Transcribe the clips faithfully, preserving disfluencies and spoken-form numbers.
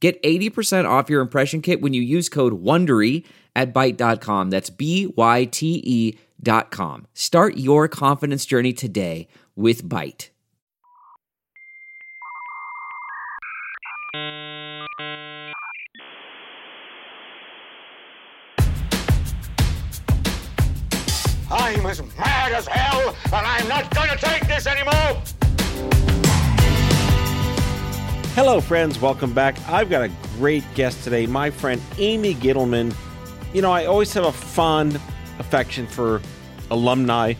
Get eighty percent off your impression kit when you use code WONDERY at Byte dot com. That's B Y T E dot com. Start your confidence journey today with Byte. I'm as mad as hell, and I'm not going to take this anymore! Hello, friends. Welcome back. I've got a great guest today, my friend Amy Gittleman. You know, I always have a fond affection for alumni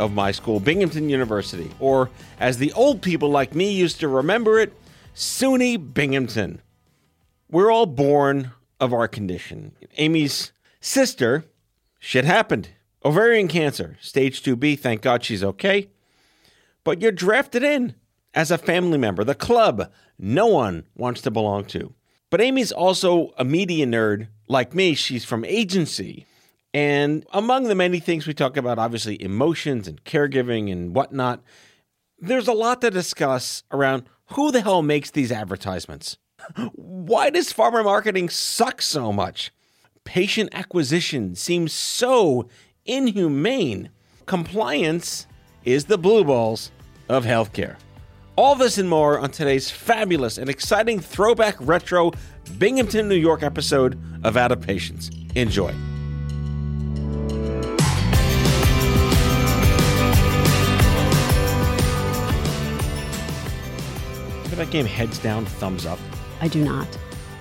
of my school, Binghamton University, or as the old people like me used to remember it, SUNY Binghamton. We're all born of our condition. Amy's sister, shit happened. Ovarian cancer, stage two B. Thank God she's okay. But you're drafted in as a family member, the club no one wants to belong to. But Amy's also a media nerd like me. She's from agency. And among the many things we talk about, obviously emotions and caregiving and whatnot, there's a lot to discuss around who the hell makes these advertisements. Why does pharma marketing suck so much? Patient acquisition seems so inhumane. Compliance is the blue balls of healthcare. All this and more on today's fabulous and exciting throwback retro Binghamton, New York episode of Out of Patience. Enjoy. Is that game heads down, thumbs up? I do not.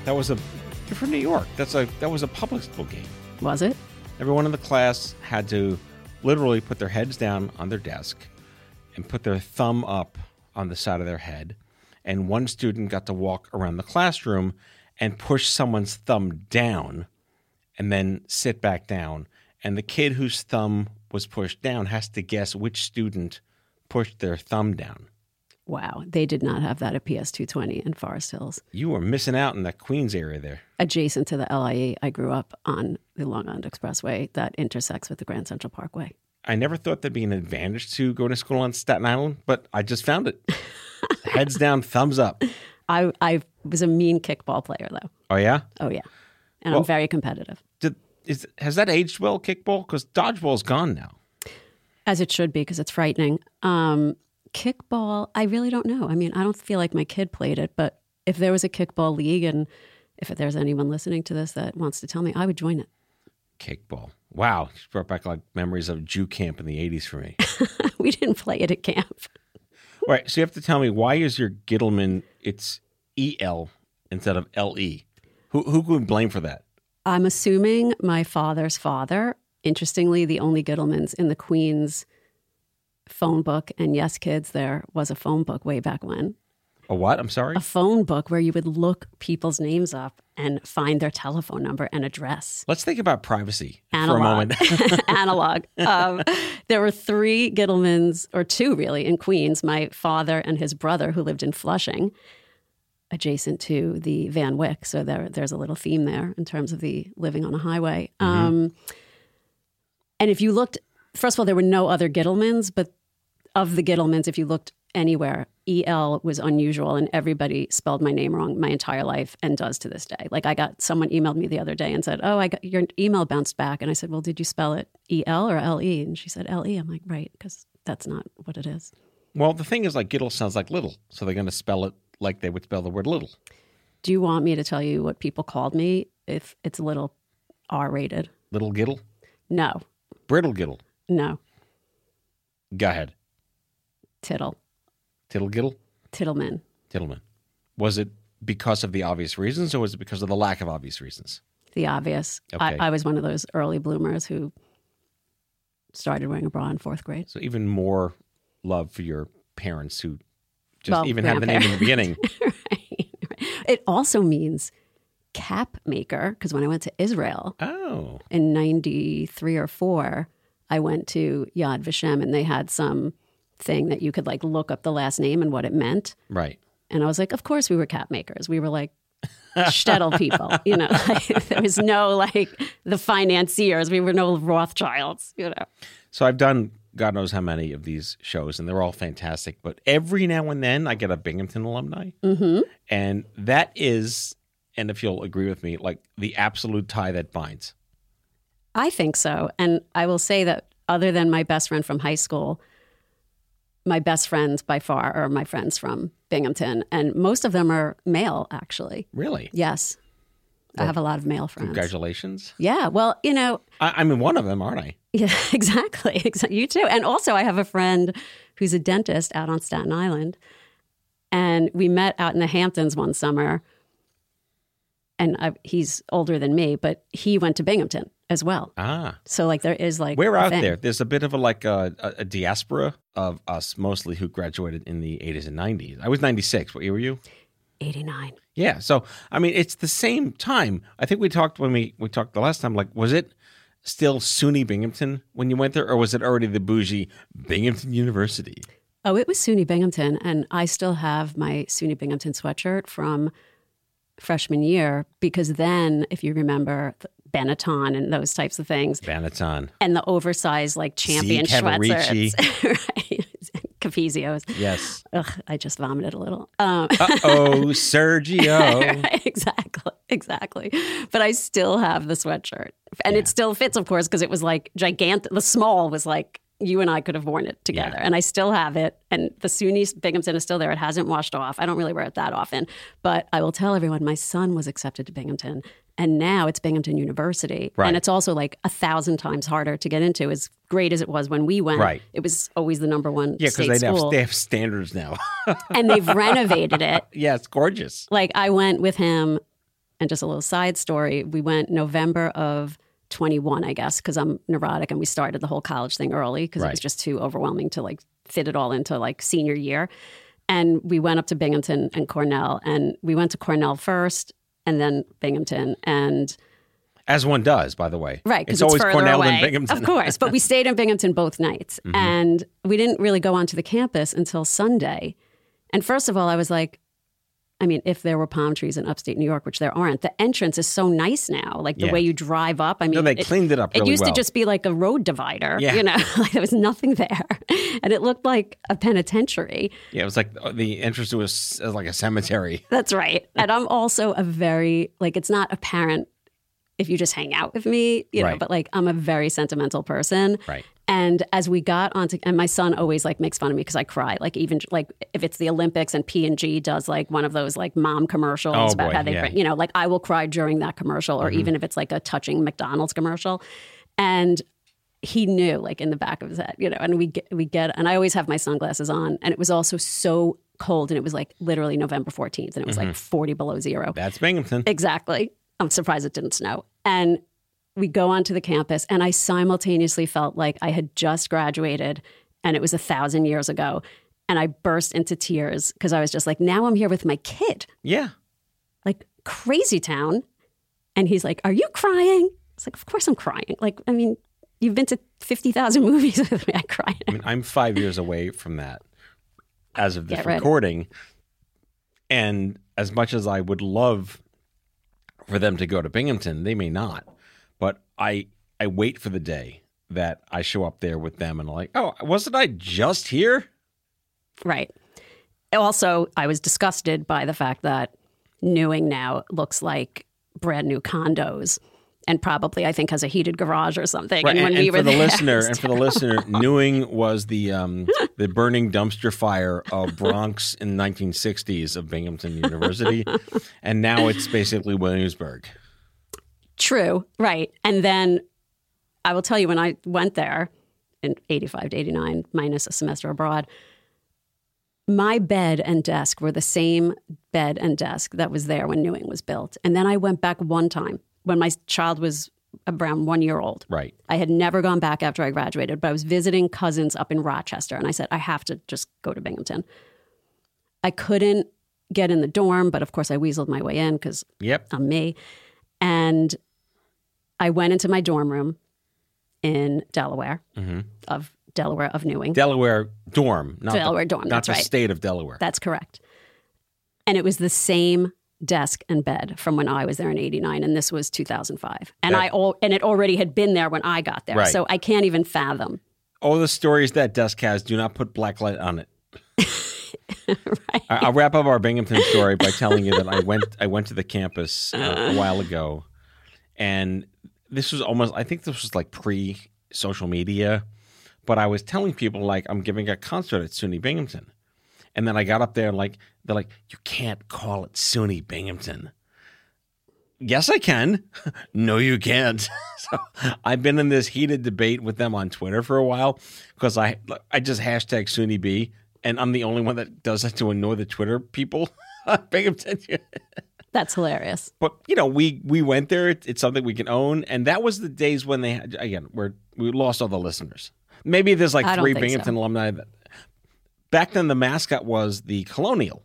That was a, you're from New York. That's a, that was a public school game. Was it? Everyone in the class had to literally put their heads down on their desk and put their thumb up on the side of their head. And one student got to walk around the classroom and push someone's thumb down and then sit back down. And the kid whose thumb was pushed down has to guess which student pushed their thumb down. Wow. They did not have that at P S two twenty in Forest Hills. You were missing out in the Queens area there. Adjacent to the L I E, I grew up on the Long Island Expressway that intersects with the Grand Central Parkway. I never thought there'd be an advantage to going to school on Staten Island, but I just found it. Heads down, thumbs up. I, I was a mean kickball player, though. Oh, yeah? Oh, yeah. And well, I'm very competitive. Did, is, has that aged well, kickball? Because dodgeball's gone now. As it should be, because it's frightening. Um, kickball, I really don't know. I mean, I don't feel like my kid played it, but if there was a kickball league and if there's anyone listening to this that wants to tell me, I would join it. Kickball. Wow, she brought back like memories of Jew camp in the eighties for me. We didn't play it at camp. All right, so you have to tell me, why is your Gittleman, it's E L instead of L E? Who who could blame for that? I'm assuming my father's father. Interestingly, the only Gittlemans in the Queens phone book, and yes, kids, there was a phone book way back when. A what? I'm sorry? A phone book where you would look people's names up and find their telephone number and address. Let's think about privacy Analog. for a moment. Analog. Um, there were three Gittlemans, or two really, in Queens. My father and his brother, who lived in Flushing, adjacent to the Van Wyck. So there, there's a little theme there in terms of the living on a highway. Mm-hmm. Um, and if you looked, first of all, there were no other Gittlemans, but of the Gittlemans, if you looked anywhere, E L was unusual, and everybody spelled my name wrong my entire life and does to this day. Like, I got, someone emailed me the other day and said, oh, I got your email bounced back. And I said, well, did you spell it E L or L E? And she said, L E. I'm like, right, because that's not what it is. Well, the thing is, like, Gittle sounds like little, so they're going to spell it like they would spell the word little. Do you want me to tell you what people called me if it's a little R-rated? Little Gittle? No. Brittle Gittle? No. Go ahead. Tittle. Tittle Gittle? Tittleman. Tittleman. Was it because of the obvious reasons, or was it because of the lack of obvious reasons? The obvious. Okay. I, I was one of those early bloomers who started wearing a bra in fourth grade. So even more love for your parents who just well, even had the name in the beginning. Right. It also means cap maker, because when I went to Israel oh. in ninety-three or four, I went to Yad Vashem, and they had some thing that you could like look up the last name and what it meant. Right. And I was like, of course we were cap makers. We were like shtetl people, you know. Like, there was no like the financiers. We were no Rothschilds, you know. So I've done God knows how many of these shows, and they're all fantastic. But every now and then I get a Binghamton alumni. Mm-hmm. And that is, and if you'll agree with me, like the absolute tie that binds. I think so. And I will say that other than my best friend from high school, my best friends by far are my friends from Binghamton. And most of them are male, actually. Really? Yes. Well, I have a lot of male friends. Congratulations. Yeah. Well, you know. I, I'm in one of them, aren't I? Yeah, exactly. exactly. You too. And also I have a friend who's a dentist out on Staten Island. And we met out in the Hamptons one summer. And I, he's older than me, but he went to Binghamton as well. Ah. So like there is like. We're out thing. there. There's a bit of a like a, a diaspora of us mostly who graduated in the eighties and nineties. I was ninety-six. What year were you? eighty-nine. Yeah. So, I mean, it's the same time. I think we talked when we, we talked the last time, like, was it still SUNY Binghamton when you went there, or was it already the bougie Binghamton University? Oh, it was SUNY Binghamton. And I still have my SUNY Binghamton sweatshirt from freshman year, because then, if you remember, Benetton and those types of things. Benetton. And the oversized, like, champion Schwetzers. Right. Capizios. Yes. Ugh, I just vomited a little. Um, Uh-oh, Sergio. Right, exactly. Exactly. But I still have the sweatshirt. And yeah. It still fits, of course, because it was, like, gigantic. The small was, like, you and I could have worn it together. Yeah. And I still have it. And the SUNY Binghamton is still there. It hasn't washed off. I don't really wear it that often. But I will tell everyone, my son was accepted to Binghamton. And now it's Binghamton University. Right. And it's also like a thousand times harder to get into. As great as it was when we went, right. It was always the number one yeah, state school. Yeah, because they have standards now. And they've renovated it. Yeah, it's gorgeous. Like I went with him, and just a little side story, we went November of twenty-one, I guess, because I'm neurotic, and we started the whole college thing early because right. It was just too overwhelming to like fit it all into like senior year. And we went up to Binghamton and Cornell, and we went to Cornell first and then Binghamton. And as one does, by the way. Right. It's, it's always Cornell away. And Binghamton. Of course. But we stayed in Binghamton both nights. Mm-hmm. And we didn't really go onto the campus until Sunday. And first of all, I was like, I mean, if there were palm trees in upstate New York, which there aren't, the entrance is so nice now. Like the yeah. way you drive up. I mean, no, they it, cleaned it up really It used well. to just be like a road divider, yeah. you know, like there was nothing there. And it looked like a penitentiary. Yeah, it was like the entrance to a, like a cemetery. That's right. And I'm also a very, like, it's not apparent if you just hang out with me, you know, right. but like I'm a very sentimental person. Right. And as we got onto, and my son always like makes fun of me because I cry. Like even like if it's the Olympics and P and G does like one of those like mom commercials oh, about boy, how they, yeah. you know, like I will cry during that commercial or mm-hmm. even if it's like a touching McDonald's commercial. And he knew like in the back of his head, you know, and we get, we get, and I always have my sunglasses on, and it was also so cold, and it was like literally November fourteenth, and it was mm-hmm. like forty below zero. That's Binghamton. Exactly. I'm surprised it didn't snow. And we go onto the campus, and I simultaneously felt like I had just graduated, and it was a thousand years ago. And I burst into tears because I was just like, now I'm here with my kid. Yeah. Like crazy town. And he's like, are you crying? It's like, of course I'm crying. Like, I mean, you've been to fifty thousand movies with me. I cry. I mean, I'm five years away from that as of this Get recording. Ready. And as much as I would love for them to go to Binghamton, they may not. But I I wait for the day that I show up there with them and I'm like, oh, wasn't I just here? Right. Also, I was disgusted by the fact that Newing now looks like brand new condos and probably, I think, has a heated garage or something. Right. And, and when and we for were the there, listener, and terrible. for the listener, Newing was the um, the burning dumpster fire of Bronx in the nineteen sixties of Binghamton University, and now it's basically Williamsburg. True. Right. And then I will tell you, when I went there in eighty-five to eighty-nine, minus a semester abroad, my bed and desk were the same bed and desk that was there when Newing was built. And then I went back one time when my child was around one year old. Right. I had never gone back after I graduated, but I was visiting cousins up in Rochester. And I said, I have to just go to Binghamton. I couldn't get in the dorm, but of course I weaseled my way in because yep. I'm me. And I went into my dorm room in Delaware, mm-hmm. of Delaware of Newing. Delaware dorm. Not Delaware the, dorm, that's right. Not the state of Delaware. That's correct. And it was the same desk and bed from when I was there in eighty-nine, and this was two thousand five. And that, I al- and it already had been there when I got there, right. So I can't even fathom. All the stories that desk has, do not put black light on it. Right. I'll wrap up our Binghamton story by telling you that I went I went to the campus uh, uh. a while ago, and this was almost, I think this was like pre-social media, but I was telling people, like, I'm giving a concert at SUNY Binghamton. And then I got up there and, like, they're like, you can't call it SUNY Binghamton. Yes, I can. No, you can't. So I've been in this heated debate with them on Twitter for a while because I I just hashtag SUNY B, and I'm the only one that does that to annoy the Twitter people. Binghamton. That's hilarious. But, you know, we we went there. It's something we can own. And that was the days when they had, again, we're, we lost all the listeners. Maybe there's like three Binghamton so. alumni that. Back then, the mascot was the Colonial,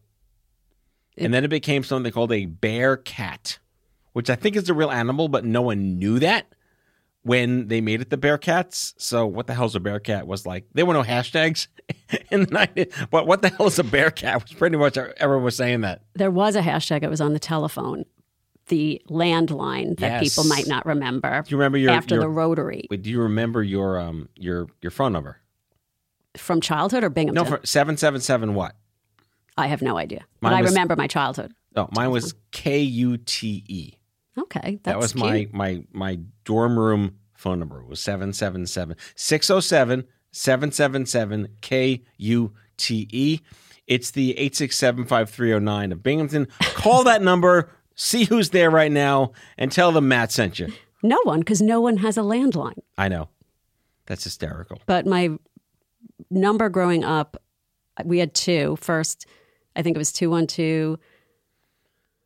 it, and then it became something they called a bear cat, which I think is a real animal, but no one knew that when they made it the Bearcats. So what the hell's a bear cat was like, there were no hashtags in the nineties, but what the hell is a bear cat was pretty much everyone was saying that. There was a hashtag. It was on the telephone, the landline that yes. people might not remember. Do you remember your after your, the rotary? Do you remember your um your your phone number? From childhood or Binghamton? No, for seven seven seven what? I have no idea. Mine but was, I remember my childhood. No, mine was K U T E. Okay, that's That was cute. my my my dorm room phone number. It was seven seven seven. six oh seven, seven seven seven, K U T E. It's the eight six seven, five three oh nine of Binghamton. Call that number, see who's there right now, and tell them Matt sent you. No one, because no one has a landline. I know. That's hysterical. But my... number growing up, we had two. First, I think it was two one two.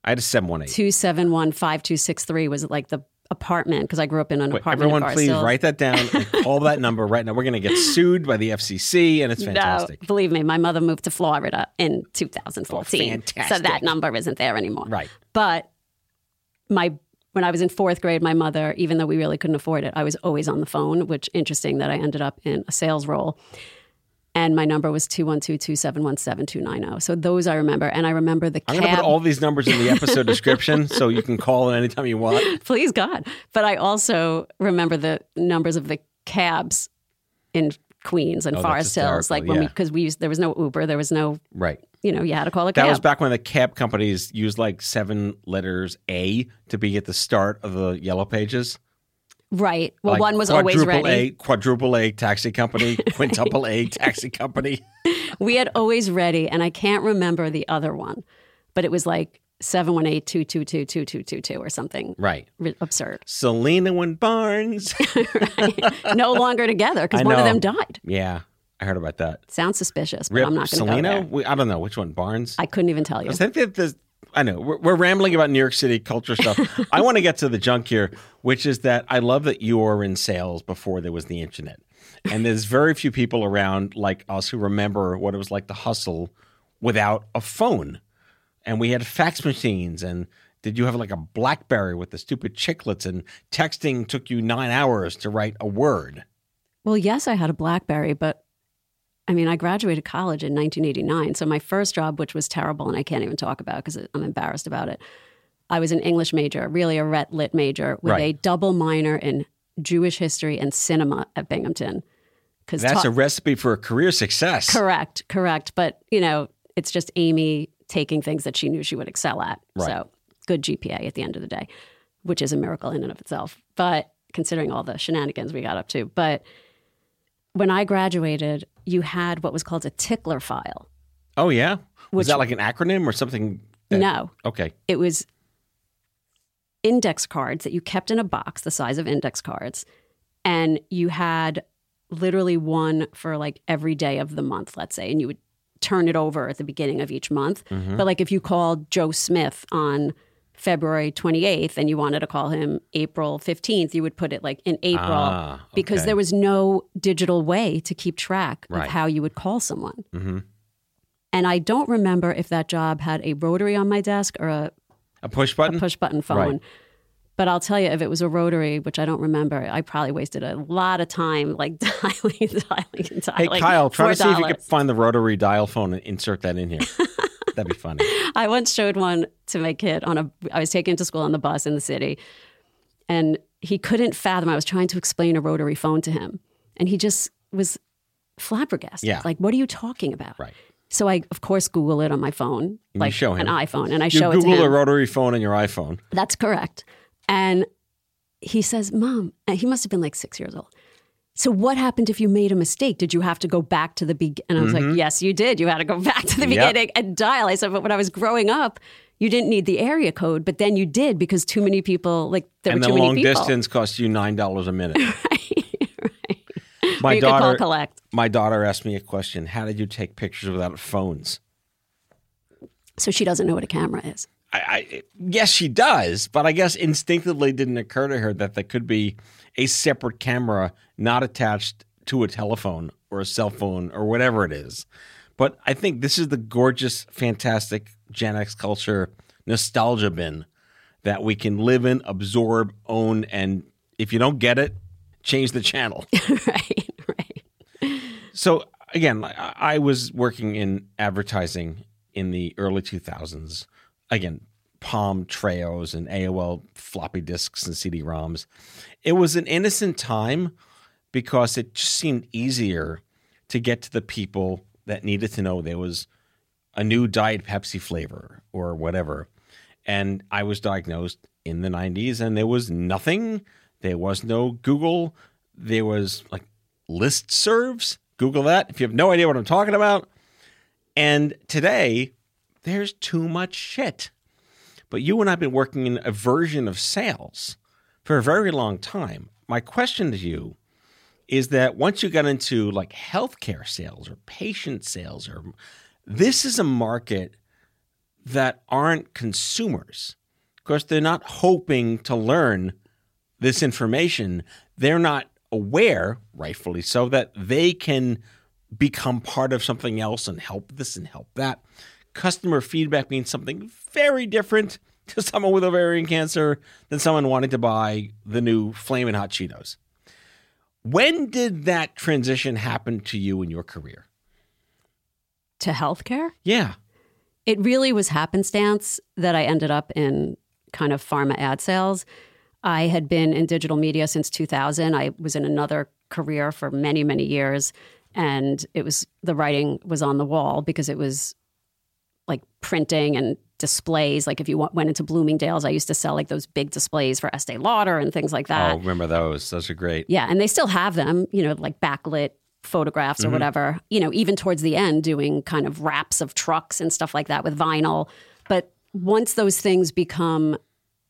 I had a seven one eight. two seven one, five two six three was like the apartment because I grew up in an Wait, apartment. Everyone, please write that down and call that number right now. We're going to get sued by the F C C, and it's fantastic. No, believe me, my mother moved to Florida in two thousand fourteen. Oh, fantastic. So that number isn't there anymore. Right. But my when I was in fourth grade, my mother, even though we really couldn't afford it, I was always on the phone, which interesting that I ended up in a sales role. And my number was two one two, two seven one, seven two nine oh. So those I remember. And I remember the cab. I'm going to put all these numbers in the episode description so you can call it anytime you want. Please, God. But I also remember the numbers of the cabs in Queens and oh, Forest Hills. Like when yeah. we, because we used, there was no Uber, there was no, right. you know, you had to call a cab. That was back when the cab companies used like seven letters A to be at the start of the Yellow Pages. Right. Well, like one was always ready. A, quadruple A taxi company, quintuple A taxi company. We had always ready, and I can't remember the other one, but it was like seven one eight, two two two, two two two two or something. Right. R- absurd. Selena and Barnes. Right. No longer together because one of them died. Yeah. I heard about that. Sounds suspicious, but Rip, I'm not going to go there. Selena? I don't know. Which one? Barnes? I couldn't even tell you. I think that there's... I know. We're, we're rambling about New York City culture stuff. I want to get to the junk here, which is that I love that you were in sales before there was the internet. And there's very few people around like us who remember what it was like to hustle without a phone. And we had fax machines. And did you have like a BlackBerry with the stupid chiclets? And texting took you nine hours to write a word. Well, yes, I had a BlackBerry, but... I mean, I graduated college in nineteen eighty-nine, so my first job, which was terrible and I can't even talk about because I'm embarrassed about it, I was an English major, really a ret lit major with right. a double minor in Jewish history and cinema at Binghamton. That's ta- a recipe for a career success. Correct, correct. But, you know, it's just Amy taking things that she knew she would excel at. Right. So good G P A at the end of the day, which is a miracle in and of itself. But considering all the shenanigans we got up to. But when I graduated... you had what was called a tickler file. Oh, yeah? Was that like an acronym or something? That, no. Okay. It was index cards that you kept in a box the size of index cards, and you had literally one for like every day of the month, let's say, and you would turn it over at the beginning of each month. Mm-hmm. But like if you called Joe Smith on February twenty-eighth and you wanted to call him April fifteenth, you would put it like in April ah, okay. because there was no digital way to keep track right. of how you would call someone. Mm-hmm. And I don't remember if that job had a rotary on my desk or a, a push button, a push button phone. Right. But I'll tell you, if it was a rotary, which I don't remember, I probably wasted a lot of time like dialing and dialing and dialing. Hey, Kyle, try to see if you can find the rotary dial phone and insert that in here. That'd be funny. I once showed one to my kid on a, I was taken to school on the bus in the city, and he couldn't fathom. I was trying to explain a rotary phone to him, and he just was flabbergasted. Yeah. Like, what are you talking about? Right. So I, of course, Google it on my phone, and like show him. An iPhone, and I you show Google it to him. You Google a rotary phone on your iPhone. That's correct. And he says, Mom, and he must have been like six years old. So what happened if you made a mistake? Did you have to go back to the beginning? And I was mm-hmm. like, yes, you did. You had to go back to the beginning yep. and dial. I said, but when I was growing up, you didn't need the area code, but then you did because too many people, like there and were too many people. And the long distance cost you nine dollars a minute. Right, right. My daughter, collect. My daughter asked me a question. How did you take pictures without phones? So she doesn't know what a camera is. I, I, yes, she does, but I guess instinctively didn't occur to her that there could be a separate camera not attached to a telephone or a cell phone or whatever it is. But I think this is the gorgeous, fantastic Gen X culture nostalgia bin that we can live in, absorb, own, and if you don't get it, change the channel. Right, right. So again, I was working in advertising in the early two thousands. Again, Palm Treos and A O L floppy disks and C D ROMs. It was an innocent time because it just seemed easier to get to the people that needed to know there was a new Diet Pepsi flavor or whatever. And I was diagnosed in the nineties, and there was nothing. There was no Google. There was like listservs. Google that if you have no idea what I'm talking about. And today, there's too much shit. But you and I have been working in a version of sales for a very long time. My question to you is that once you got into like healthcare sales or patient sales, or this is a market that aren't consumers. Of course, they're not hoping to learn this information. They're not aware, rightfully so, that they can become part of something else and help this and help that. Customer feedback means something very different to someone with ovarian cancer than someone wanting to buy the new Flamin' Hot Cheetos. When did that transition happen to you in your career? To healthcare? Yeah. It really was happenstance that I ended up in kind of pharma ad sales. I had been in digital media since two thousand. I was in another career for many, many years. And it was the writing was on the wall because it was like printing and displays. Like if you went into Bloomingdale's, I used to sell like those big displays for Estee Lauder and things like that. Oh, remember those. Those are great. Yeah. And they still have them, you know, like backlit photographs mm-hmm. or whatever, you know, even towards the end doing kind of wraps of trucks and stuff like that with vinyl. But once those things become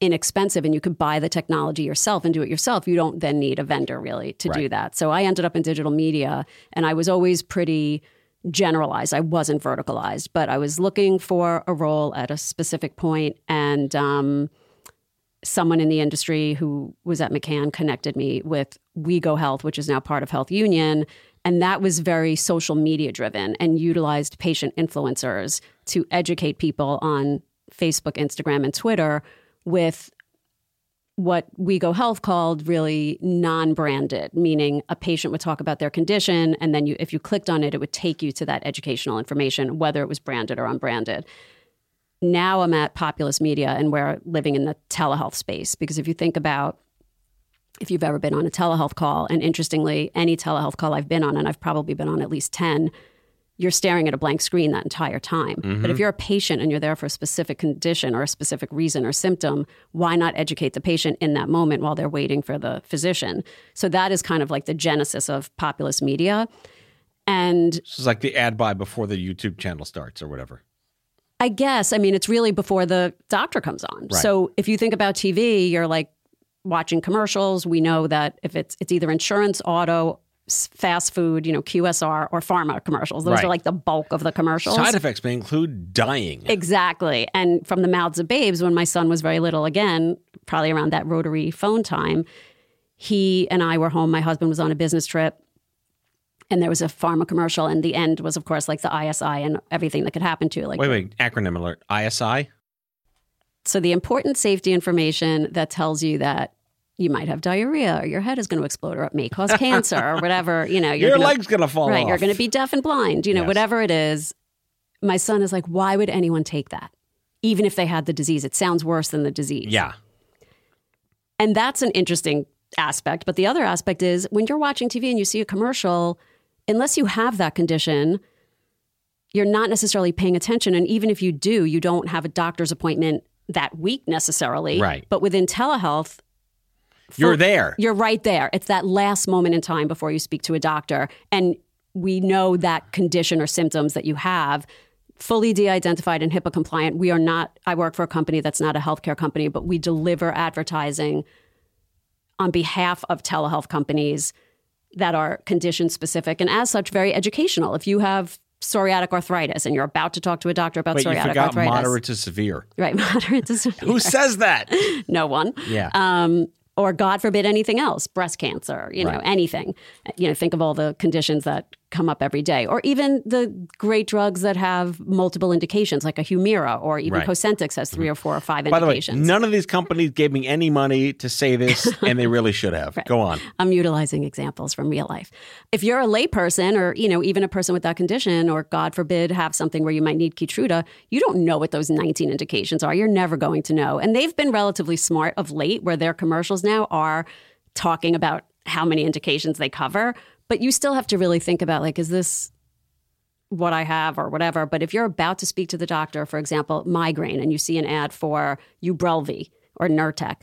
inexpensive and you could buy the technology yourself and do it yourself, you don't then need a vendor really to right. do that. So I ended up in digital media, and I was always pretty generalized. I wasn't verticalized, but I was looking for a role at a specific point, and um, someone in the industry who was at McCann connected me with WeGo Health, which is now part of Health Union, and that was very social media driven and utilized patient influencers to educate people on Facebook, Instagram, and Twitter with what WeGo Health called really non-branded, meaning a patient would talk about their condition, and then you, if you clicked on it, it would take you to that educational information, whether it was branded or unbranded. Now I'm at Populus Media, and we're living in the telehealth space, because if you think about if you've ever been on a telehealth call, and interestingly, any telehealth call I've been on, and I've probably been on at least ten, you're staring at a blank screen that entire time. Mm-hmm. But if you're a patient and you're there for a specific condition or a specific reason or symptom, why not educate the patient in that moment while they're waiting for the physician? So that is kind of like the genesis of Populus Media. And so it's like the ad buy before the YouTube channel starts or whatever. I guess. I mean, it's really before the doctor comes on. Right. So if you think about T V, you're like watching commercials. We know that if it's it's either insurance, auto, fast food, you know, Q S R or pharma commercials. Those right. are like the bulk of the commercials. Side effects may include dying. Exactly. And from the mouths of babes, when my son was very little, again, probably around that rotary phone time, he and I were home. My husband was on a business trip, And there was a pharma commercial, and the end was, of course, like the I S I and everything that could happen to you. Like, wait, wait, acronym alert, I S I? So the important safety information that tells you that you might have diarrhea, or your head is going to explode, or it may cause cancer, or whatever. You know, you're your gonna, leg's going to fall right, off. Right, you're going to be deaf and blind. You know, yes. Whatever it is. My son is like, why would anyone take that, even if they had the disease? It sounds worse than the disease. Yeah, and that's an interesting aspect. But the other aspect is when you're watching T V and you see a commercial. Unless you have that condition, you're not necessarily paying attention. And even if you do, you don't have a doctor's appointment that week necessarily. Right. But within telehealth, you're for, there. You're right there. It's that last moment in time before you speak to a doctor. And we know that condition or symptoms that you have, fully de-identified and HIPAA compliant. We are not, I work for a company that's not a healthcare company, but we deliver advertising on behalf of telehealth companies that are condition specific and as such very educational. If you have psoriatic arthritis and you're about to talk to a doctor about Wait, psoriatic you forgot arthritis. Moderate to severe. Right, moderate to severe. Who says that? No one. Yeah. Um, or God forbid anything else, breast cancer, you right. know, anything. You know, think of all the conditions that come up every day. Or even the great drugs that have multiple indications, like a Humira, or even right. Cosentyx has three mm-hmm. or four or five By indications. By the way, none of these companies gave me any money to say this, and they really should have. Right. Go on. I'm utilizing examples from real life. If you're a layperson, or you know, even a person with that condition, or God forbid, have something where you might need Keytruda, you don't know what those nineteen indications are. You're never going to know. And they've been relatively smart of late, where their commercials now are talking about how many indications they cover. But you still have to really think about, like, is this what I have or whatever? But if you're about to speak to the doctor, for example, migraine, and you see an ad for Ubrelvi or Nurtec.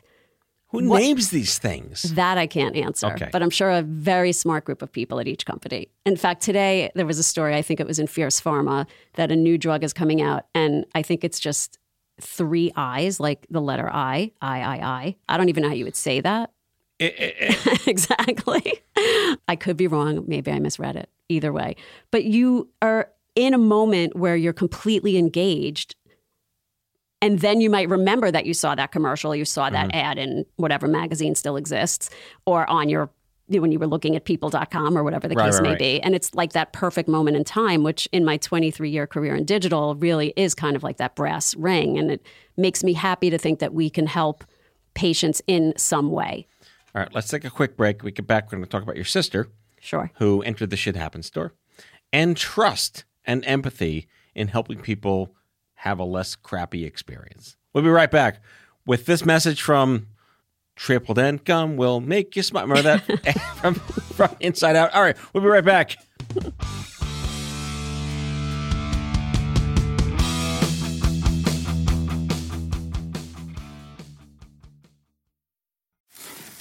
Who what, names these things? That I can't answer. Okay. But I'm sure a very smart group of people at each company. In fact, today there was a story, I think it was in Fierce Pharma, that a new drug is coming out. And I think it's just three I's, like the letter I, I, I, I. I don't even know how you would say that. It, it, it. Exactly. I could be wrong. Maybe I misread it. Either way. But you are in a moment where you're completely engaged. And then you might remember that you saw that commercial, you saw that mm-hmm. ad in whatever magazine still exists, or on your, when you were looking at people dot com or whatever the right, case right, may right. be. And it's like that perfect moment in time, which in my twenty-three year career in digital really is kind of like that brass ring. And it makes me happy to think that we can help patients in some way. All right, let's take a quick break. We get back. We're going to talk about your sister, sure, who entered the Shit Happens store, and trust and empathy in helping people have a less crappy experience. We'll be right back with this message from Tripled Income Will Make You Smile. Remember that from, from Inside Out? All right, we'll be right back.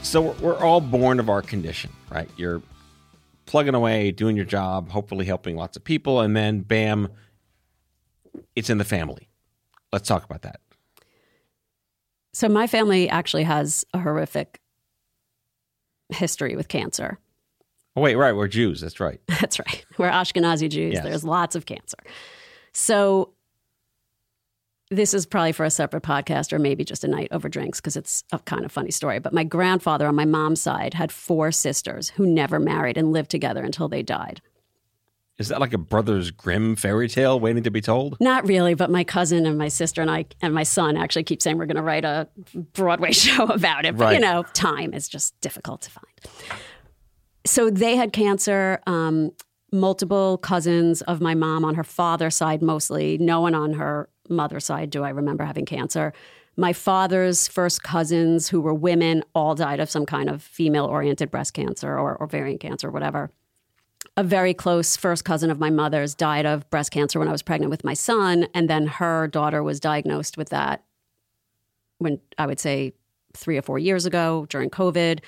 So we're all born of our condition, right? You're plugging away, doing your job, hopefully helping lots of people, and then, bam, it's in the family. Let's talk about that. So my family actually has a horrific history with cancer. Oh, wait, right. We're Jews. That's right. That's right. We're Ashkenazi Jews. Yes. There's lots of cancer. So this is probably for a separate podcast or maybe just a night over drinks because it's a kind of funny story. But my grandfather on my mom's side had four sisters who never married and lived together until they died. Is that like a Brothers Grimm fairy tale waiting to be told? Not really, but my cousin and my sister and I and my son actually keep saying we're going to write a Broadway show about it. But, right. you know, time is just difficult to find. So they had cancer, um, multiple cousins of my mom on her father's side mostly. No one on her mother's side do I remember having cancer. My father's first cousins who were women all died of some kind of female-oriented breast cancer or ovarian cancer or whatever. A very close first cousin of my mother's died of breast cancer when I was pregnant with my son, and then her daughter was diagnosed with that when I would say three or four years ago during COVID.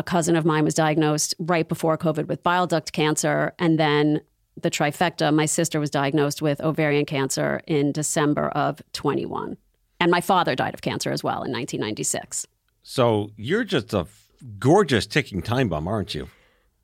A cousin of mine was diagnosed right before COVID with bile duct cancer, and then the trifecta, my sister was diagnosed with ovarian cancer in December of twenty-one. And my father died of cancer as well in nineteen ninety-six. So you're just a gorgeous ticking time bomb, aren't you?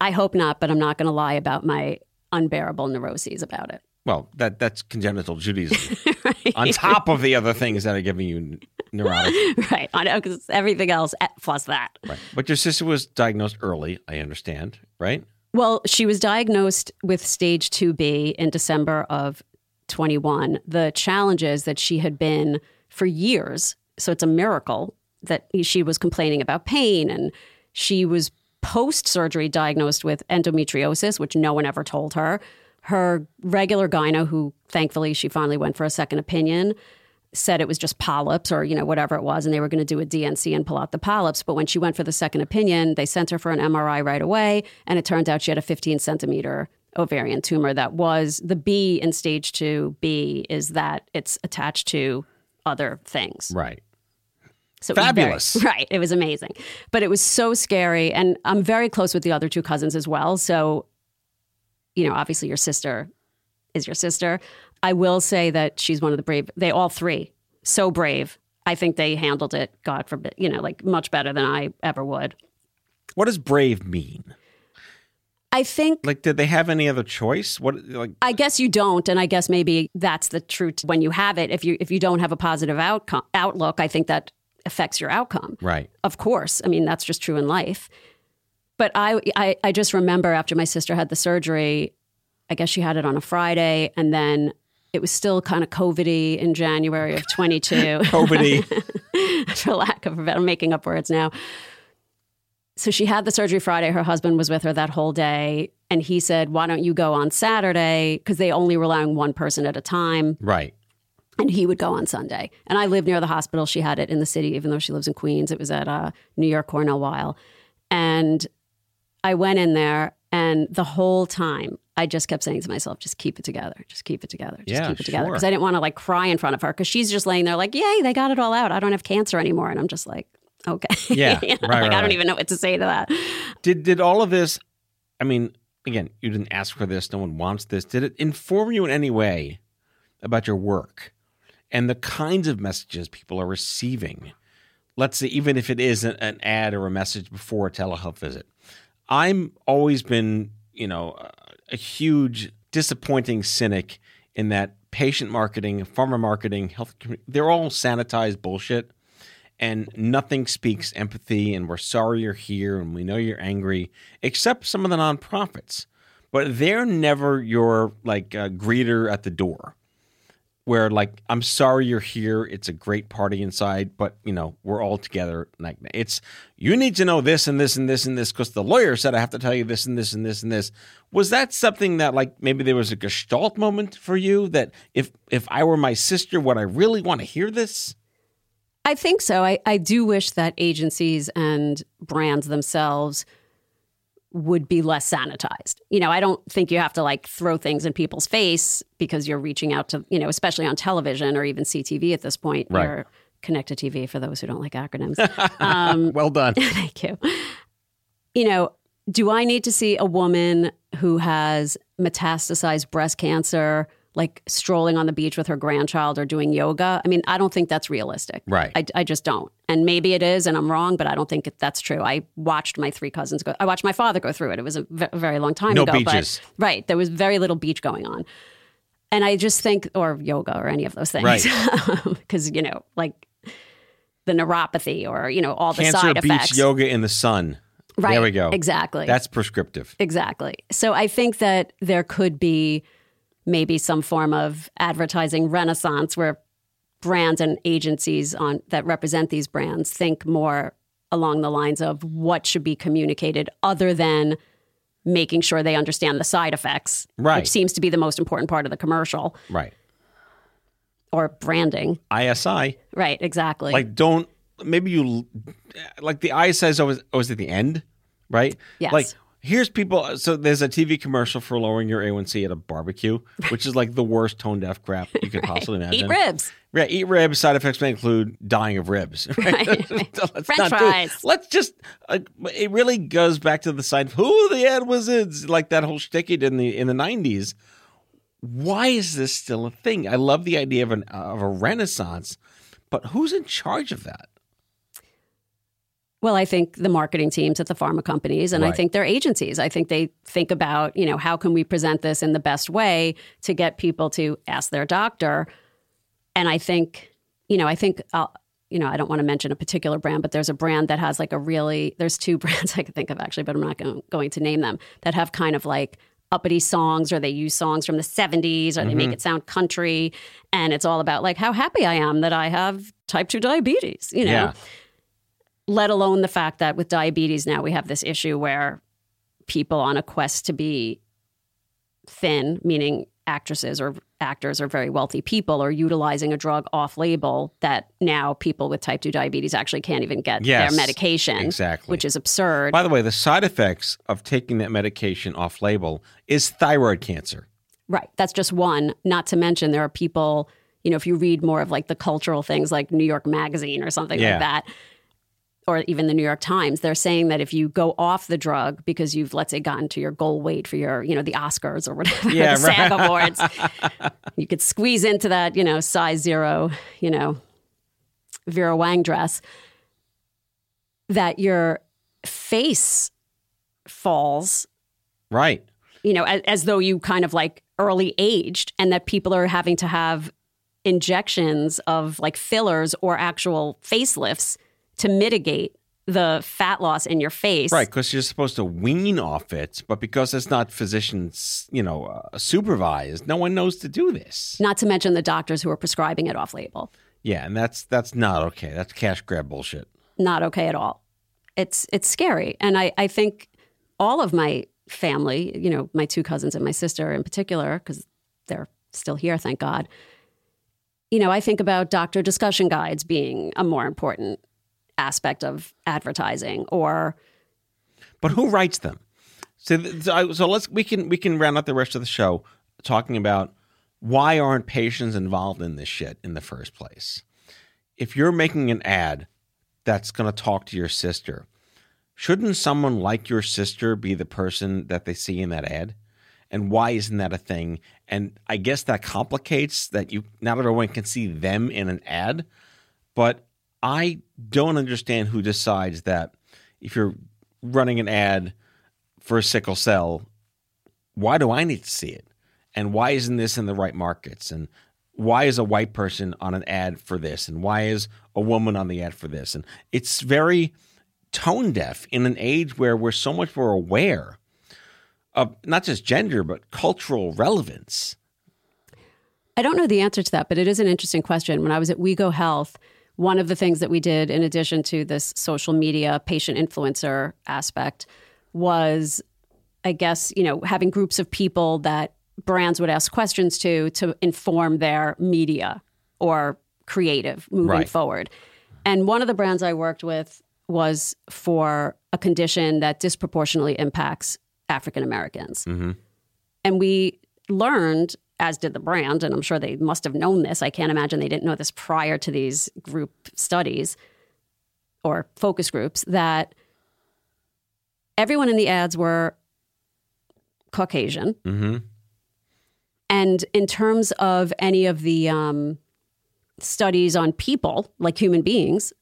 I hope not, but I'm not going to lie about my unbearable neuroses about it. Well, that that's congenital Judaism. Right. On top of the other things that are giving you neurotic. Right. I know, because everything else plus that. Right. But your sister was diagnosed early, I understand, right? Well, she was diagnosed with stage two B in December of twenty-one. The challenge is that she had been for years, so it's a miracle that she was complaining about pain, and she was post-surgery diagnosed with endometriosis, which no one ever told her. Her regular gyno, who thankfully she finally went for a second opinion, said it was just polyps or, you know, whatever it was, and they were going to do a D N C and pull out the polyps. But when she went for the second opinion, they sent her for an M R I right away, and it turned out she had a fifteen-centimeter ovarian tumor that was, the B in stage two B is that it's attached to other things. Right. So fabulous. It was very, right. It was amazing. But it was so scary. And I'm very close with the other two cousins as well. So, you know, obviously your sister is your sister. I will say that she's one of the brave. They all three, so brave. I think they handled it, God forbid, you know, like much better than I ever would. What does brave mean? I think, like, did they have any other choice? What, like, I guess you don't, and I guess maybe that's the truth when you have it. If you if you don't have a positive outcome outlook, I think that affects your outcome. Right. Of course. I mean, that's just true in life. But I, I, I just remember after my sister had the surgery, I guess she had it on a Friday, and then it was still kind of COVID-y in January of twenty-two. COVID-y. For lack of a better, I'm making up words now. So she had the surgery Friday. Her husband was with her that whole day. And he said, why don't you go on Saturday? Because they only were allowing one person at a time. Right. And he would go on Sunday. And I lived near the hospital. She had it in the city, even though she lives in Queens. It was at uh, New York Cornell Weill. And I went in there, and the whole time I just kept saying to myself, just keep it together. Just keep it together. Just yeah, keep it sure. together. Because I didn't want to like cry in front of her because she's just laying there like, yay, they got it all out. I don't have cancer anymore. And I'm just like, okay. Yeah, you know, right, like, right, I don't right. even know what to say to that. Did, did all of this, I mean, again, you didn't ask for this. No one wants this. Did it inform you in any way about your work? And the kinds of messages people are receiving, let's say, even if it is an, an ad or a message before a telehealth visit. I've always been, you know, a, a huge disappointing cynic in that patient marketing, pharma marketing, health, they're all sanitized bullshit. And nothing speaks empathy, and we're sorry you're here, and we know you're angry, except some of the nonprofits. But they're never your, like, uh, greeter at the door. Where, like, I'm sorry you're here. It's a great party inside, but, you know, we're all together. Like, it's, you need to know this and this and this and this because the lawyer said I have to tell you this and this and this and this. Was that something that, like, maybe there was a gestalt moment for you that if if I were my sister, would I really want to hear this? I think so. I, I do wish that agencies and brands themselves would be less sanitized. You know, I don't think you have to like throw things in people's face because you're reaching out to, you know, especially on television or even C T V at this point, right. Or connected T V for those who don't like acronyms. Um, well done. Thank you. You know, do I need to see a woman who has metastasized breast cancer like strolling on the beach with her grandchild or doing yoga. I mean, I don't think that's realistic. Right. I, I just don't. And maybe it is and I'm wrong, but I don't think that's true. I watched my three cousins go. I watched my father go through it. It was a v- very long time no ago. No beaches. But, right. There was very little beach going on. And I just think, or yoga or any of those things. Right. Because, you know, like the neuropathy or, you know, all the Cancer, side effects. Beach, yoga in the sun. Right. There we go. Exactly. That's prescriptive. Exactly. So I think that there could be maybe some form of advertising renaissance where brands and agencies on that represent these brands think more along the lines of what should be communicated other than making sure they understand the side effects, right, which seems to be the most important part of the commercial. Right. Or branding. I S I. Right, exactly. Like don't, maybe you, like the I S I is always, always at the end, right? Yes. Like, here's people, so there's a T V commercial for lowering your A one C at a barbecue, which is like the worst tone-deaf crap you could right. possibly imagine. Eat ribs. Yeah, eat ribs. Side effects may include dying of ribs. Right? Right. Let's French not fries. Do it. Let's just, uh, it really goes back to the side of who the ad was in, like that whole shtick he did in the, in the nineties. Why is this still a thing? I love the idea of, an, uh, of a renaissance, but who's in charge of that? Well, I think the marketing teams at the pharma companies and right. I think their agencies. I think they think about, you know, how can we present this in the best way to get people to ask their doctor? And I think, you know, I think, I'll, you know, I don't want to mention a particular brand, but there's a brand that has like a really, there's two brands I can think of actually, but I'm not going, going to name them, that have kind of like uppity songs, or they use songs from the seventies, or mm-hmm. they make it sound country. And it's all about like how happy I am that I have type two diabetes, you know? Yeah. Let alone the fact that with diabetes now we have this issue where people on a quest to be thin, meaning actresses or actors or very wealthy people, are utilizing a drug off-label that now people with type two diabetes actually can't even get yes, their medication, exactly, which is absurd. By the way, the side effects of taking that medication off-label is thyroid cancer. Right. That's just one. Not to mention there are people, you know, if you read more of like the cultural things like New York Magazine or something yeah. like that, or even the New York Times, they're saying that if you go off the drug because you've, let's say, gotten to your goal weight for your, you know, the Oscars or whatever, yeah, the right. SAG Awards, you could squeeze into that, you know, size zero, you know, Vera Wang dress, that your face falls. Right. You know, as, as though you kind of like early aged, and that people are having to have injections of like fillers or actual facelifts to mitigate the fat loss in your face. Right, because you're supposed to wean off it, but because it's not physicians, you know, uh, supervised, no one knows to do this. Not to mention the doctors who are prescribing it off-label. Yeah, and that's that's not okay. That's cash grab bullshit. Not okay at all. It's it's scary. And I, I think all of my family, you know, my two cousins and my sister in particular, because they're still here, thank God, you know, I think about doctor discussion guides being a more important aspect of advertising, or but who writes them? So, so let's we can we can round out the rest of the show talking about why aren't patients involved in this shit in the first place? If you're making an ad that's going to talk to your sister, shouldn't someone like your sister be the person that they see in that ad? And why isn't that a thing? And I guess that complicates that you not everyone can see them in an ad, but I don't understand who decides that if you're running an ad for sickle cell, why do I need to see it? And why isn't this in the right markets? And why is a white person on an ad for this? And why is a woman on the ad for this? And it's very tone deaf in an age where we're so much more aware of not just gender, but cultural relevance. I don't know the answer to that, but it is an interesting question. When I was at WeGo Health, one of the things that we did, in addition to this social media patient influencer aspect, was, I guess, you know, having groups of people that brands would ask questions to to inform their media or creative moving right. forward. And one of the brands I worked with was for a condition that disproportionately impacts African Americans. Mm-hmm. And we learned, as did the brand, and I'm sure they must have known this. I can't imagine they didn't know this prior to these group studies or focus groups, that everyone in the ads were Caucasian. Mm-hmm. And in terms of any of the um, studies on people, like human beings,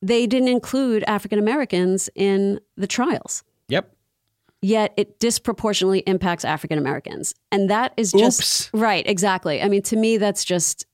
they didn't include African Americans in the trials. Yep. Yet it disproportionately impacts African Americans. And that is just... Oops. Right, exactly. I mean, to me, that's just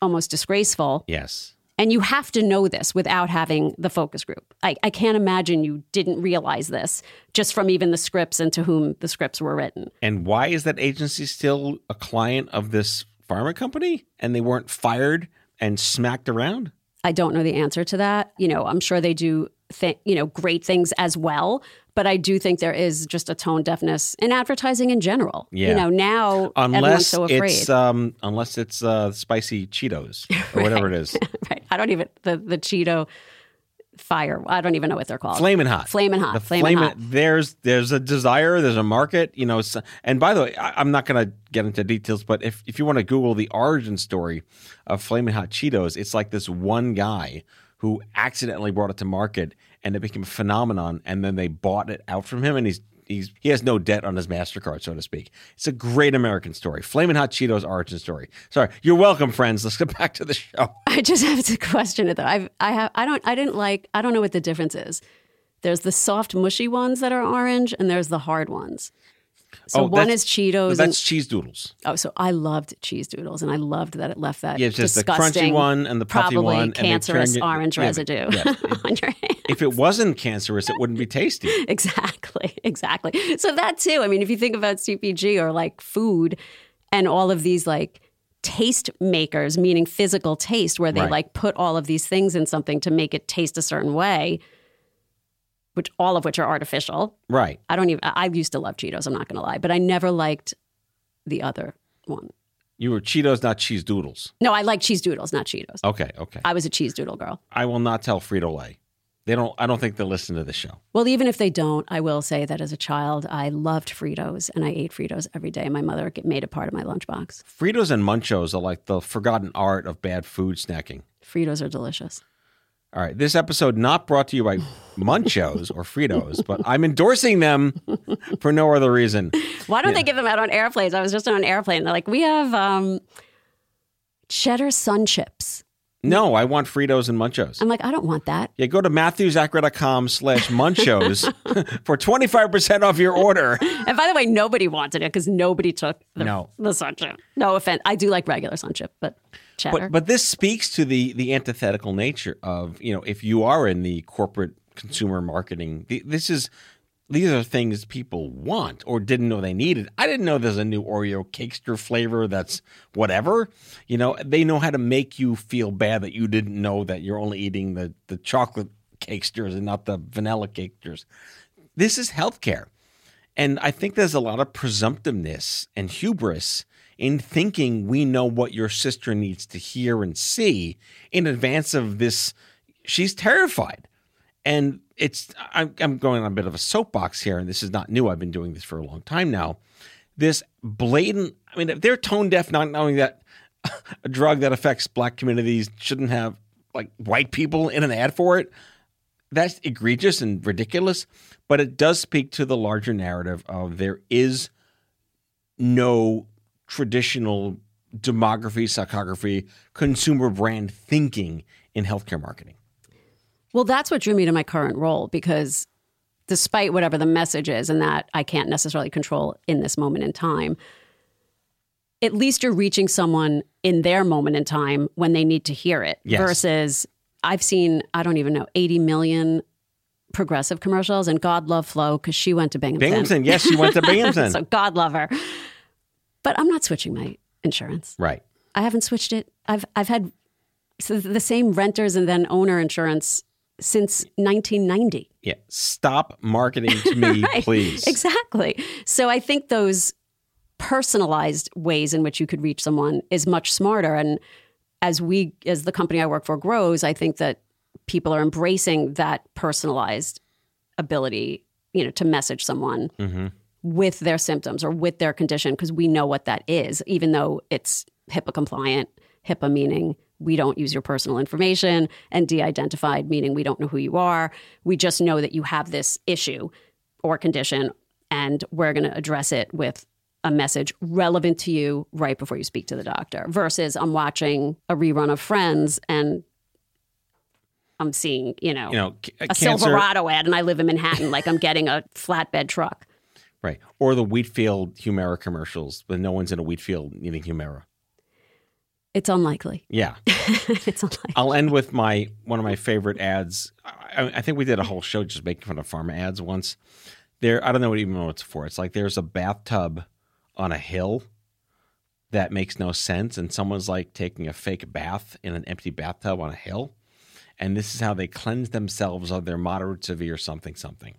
almost disgraceful. Yes. And you have to know this without having the focus group. I, I can't imagine you didn't realize this just from even the scripts and to whom the scripts were written. And why is that agency still a client of this pharma company? And they weren't fired and smacked around? I don't know the answer to that. You know, I'm sure they do th- you know, great things as well. But I do think there is just a tone deafness in advertising in general. Yeah. You know, now unless everyone's so afraid. It's, um, unless it's uh, spicy Cheetos or right. whatever it is. Right. I don't even, the, the Cheeto fire, I don't even know what they're called. Flamin' Hot. Flamin' Hot. The Flamin' Hot. There's, there's a desire, there's a market, you know. And by the way, I, I'm not going to get into details, but if, if you want to Google the origin story of Flamin' Hot Cheetos, it's like this one guy who accidentally brought it to market and it became a phenomenon, and then they bought it out from him, and he's he's he has no debt on his MasterCard, so to speak. It's a great American story. Flamin' Hot Cheetos origin story. Sorry. You're welcome, friends. Let's get back to the show. I just have to question it though. I've I have I don't I didn't like I don't know what the difference is. There's the soft, mushy ones that are orange, and there's the hard ones. So oh, one is Cheetos. That's and, cheese doodles. Oh, so I loved cheese doodles, and I loved that it left that yeah, it's just disgusting, the crunchy one and the puffy one, and cancerous orange residue yeah, yeah, it, on your hands. If it wasn't cancerous, it wouldn't be tasty. Exactly, exactly. So that too. I mean, if you think about C P G or like food, and all of these like taste makers, meaning physical taste, where they right. like put all of these things in something to make it taste a certain way. Which all of which are artificial. Right. I don't even, I used to love Cheetos, I'm not going to lie, but I never liked the other one. You were Cheetos, not cheese doodles. No, I like cheese doodles, not Cheetos. Okay, okay. I was a cheese doodle girl. I will not tell Frito-Lay. They don't, I don't think they'll listen to the show. Well, even if they don't, I will say that as a child, I loved Fritos and I ate Fritos every day. My mother made a part of my lunchbox. Fritos and Munchos are like the forgotten art of bad food snacking. Fritos are delicious. All right, this episode not brought to you by Munchos or Fritos, but I'm endorsing them for no other reason. Why don't yeah. they give them out on airplanes? I was just on an airplane. They're like, we have um, cheddar sun chips. No, I want Fritos and Munchos. I'm like, I don't want that. Yeah, go to matthews acra dot com slash Munchos for twenty-five percent off your order. And by the way, nobody wanted it because nobody took the, no. the sun chip. No offense. I do like regular sun chip, but... But, but this speaks to the the antithetical nature of, you know, if you are in the corporate consumer marketing, this is these are things people want or didn't know they needed. I didn't know there's a new Oreo Cakester flavor that's whatever. You know, they know how to make you feel bad that you didn't know that you're only eating the, the chocolate Cakesters and not the vanilla Cakesters. This is healthcare. And I think there's a lot of presumptiveness and hubris in thinking we know what your sister needs to hear and see in advance of this. She's terrified. And it's I'm, I'm going on a bit of a soapbox here, and this is not new. I've been doing this for a long time now. This blatant, I mean, if they're tone deaf, not knowing that a drug that affects Black communities shouldn't have, like, white people in an ad for it, that's egregious and ridiculous. But it does speak to the larger narrative of there is no traditional demography, psychography, consumer brand thinking in healthcare marketing. Well, that's what drew me to my current role, because despite whatever the message is, and that I can't necessarily control in this moment in time, at least you're reaching someone in their moment in time when they need to hear it. Yes. Versus I've seen, I don't even know, eighty million progressive commercials, and God love Flo because she went to Binghamton. Binghamton, yes, she went to Binghamton. So God love her. But I'm not switching my insurance. Right. I haven't switched it. I've I've had the same renters and then owner insurance since nineteen ninety. Yeah. Stop marketing to me, right. please. Exactly. So I think those personalized ways in which you could reach someone is much smarter. And as we, as the company I work for grows, I think that people are embracing that personalized ability, you know, to message someone. Mm-hmm. With their symptoms or with their condition, because we know what that is, even though it's HIPAA compliant, HIPAA meaning we don't use your personal information, and de-identified meaning we don't know who you are. We just know that you have this issue or condition, and we're going to address it with a message relevant to you right before you speak to the doctor versus I'm watching a rerun of Friends and I'm seeing, you know, you know c- a cancer. Silverado ad and I live in Manhattan, like I'm getting a flatbed truck. Right. Or the Wheatfield Humira commercials, but no one's in a Wheatfield needing Humira. It's unlikely. Yeah. It's unlikely. I'll end with my one of my favorite ads. I, I think we did a whole show just making fun of pharma ads once. There, I don't know even what it's for. It's like there's a bathtub on a hill that makes no sense, and someone's like taking a fake bath in an empty bathtub on a hill. And this is how they cleanse themselves of their moderate, severe something, something.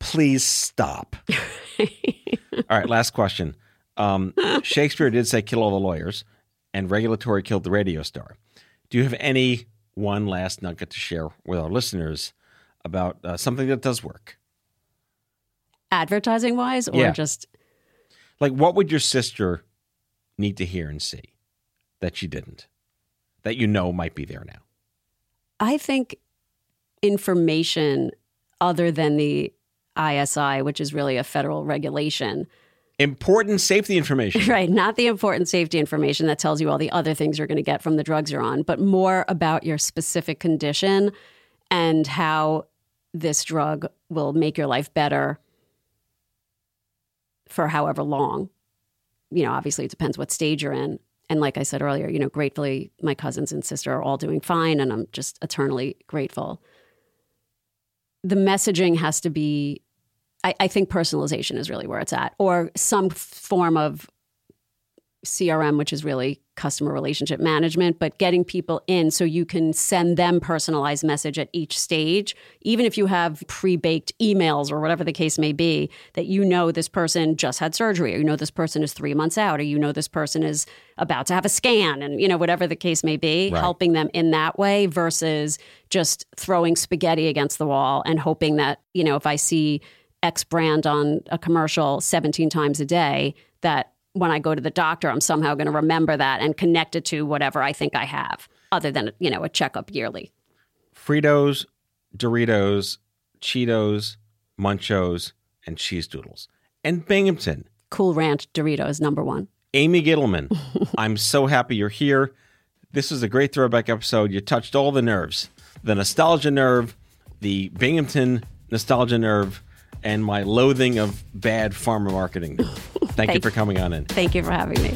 Please stop. All right, last question. Um, Shakespeare did say kill all the lawyers, and regulatory killed the radio star. Do you have any one last nugget to share with our listeners about uh, something that does work? Advertising-wise or yeah. just... Like, what would your sister need to hear and see that she didn't, that you know might be there now? I think information other than the I S I, which is really a federal regulation. Important safety information. Right. Not the important safety information that tells you all the other things you're going to get from the drugs you're on, but more about your specific condition and how this drug will make your life better for however long. You know, obviously it depends what stage you're in. And like I said earlier, you know, gratefully, my cousins and sister are all doing fine, and I'm just eternally grateful. The messaging has to be, I, I think personalization is really where it's at, or some form of C R M, which is really customer relationship management, but getting people in so you can send them personalized message at each stage, even if you have pre-baked emails or whatever the case may be, that you know this person just had surgery, or you know this person is three months out, or you know this person is about to have a scan, and you know whatever the case may be, right. Helping them in that way versus just throwing spaghetti against the wall and hoping that, you know, if I see X brand on a commercial seventeen times a day, that when I go to the doctor, I'm somehow going to remember that and connect it to whatever I think I have, other than, you know, a checkup yearly. Fritos, Doritos, Cheetos, Munchos, and Cheese Doodles. And Binghamton. Cool Ranch Doritos, number one. Amy Gittleman, I'm so happy you're here. This is a great throwback episode. You touched all the nerves. The nostalgia nerve, the Binghamton nostalgia nerve, and my loathing of bad pharma marketing. Thank, Thank you for coming on in. Thank you for having me.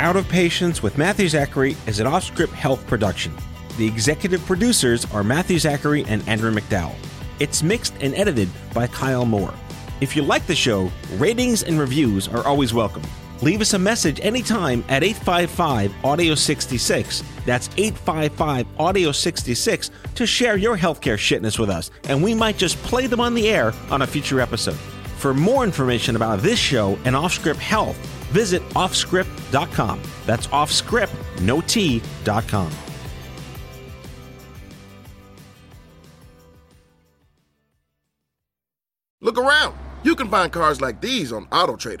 Out of Patience with Matthew Zachary is an Offscript Health production. The executive producers are Matthew Zachary and Andrew McDowell. It's mixed and edited by Kyle Moore. If you like the show, ratings and reviews are always welcome. Leave us a message anytime at eight five five, A U D I O six six. That's eight five five, A U D I O six six to share your healthcare shitness with us, and we might just play them on the air on a future episode. For more information about this show and Offscript Health, visit offscript dot com. That's offscript, no T, dot com. Look around. You can find cars like these on AutoTrader.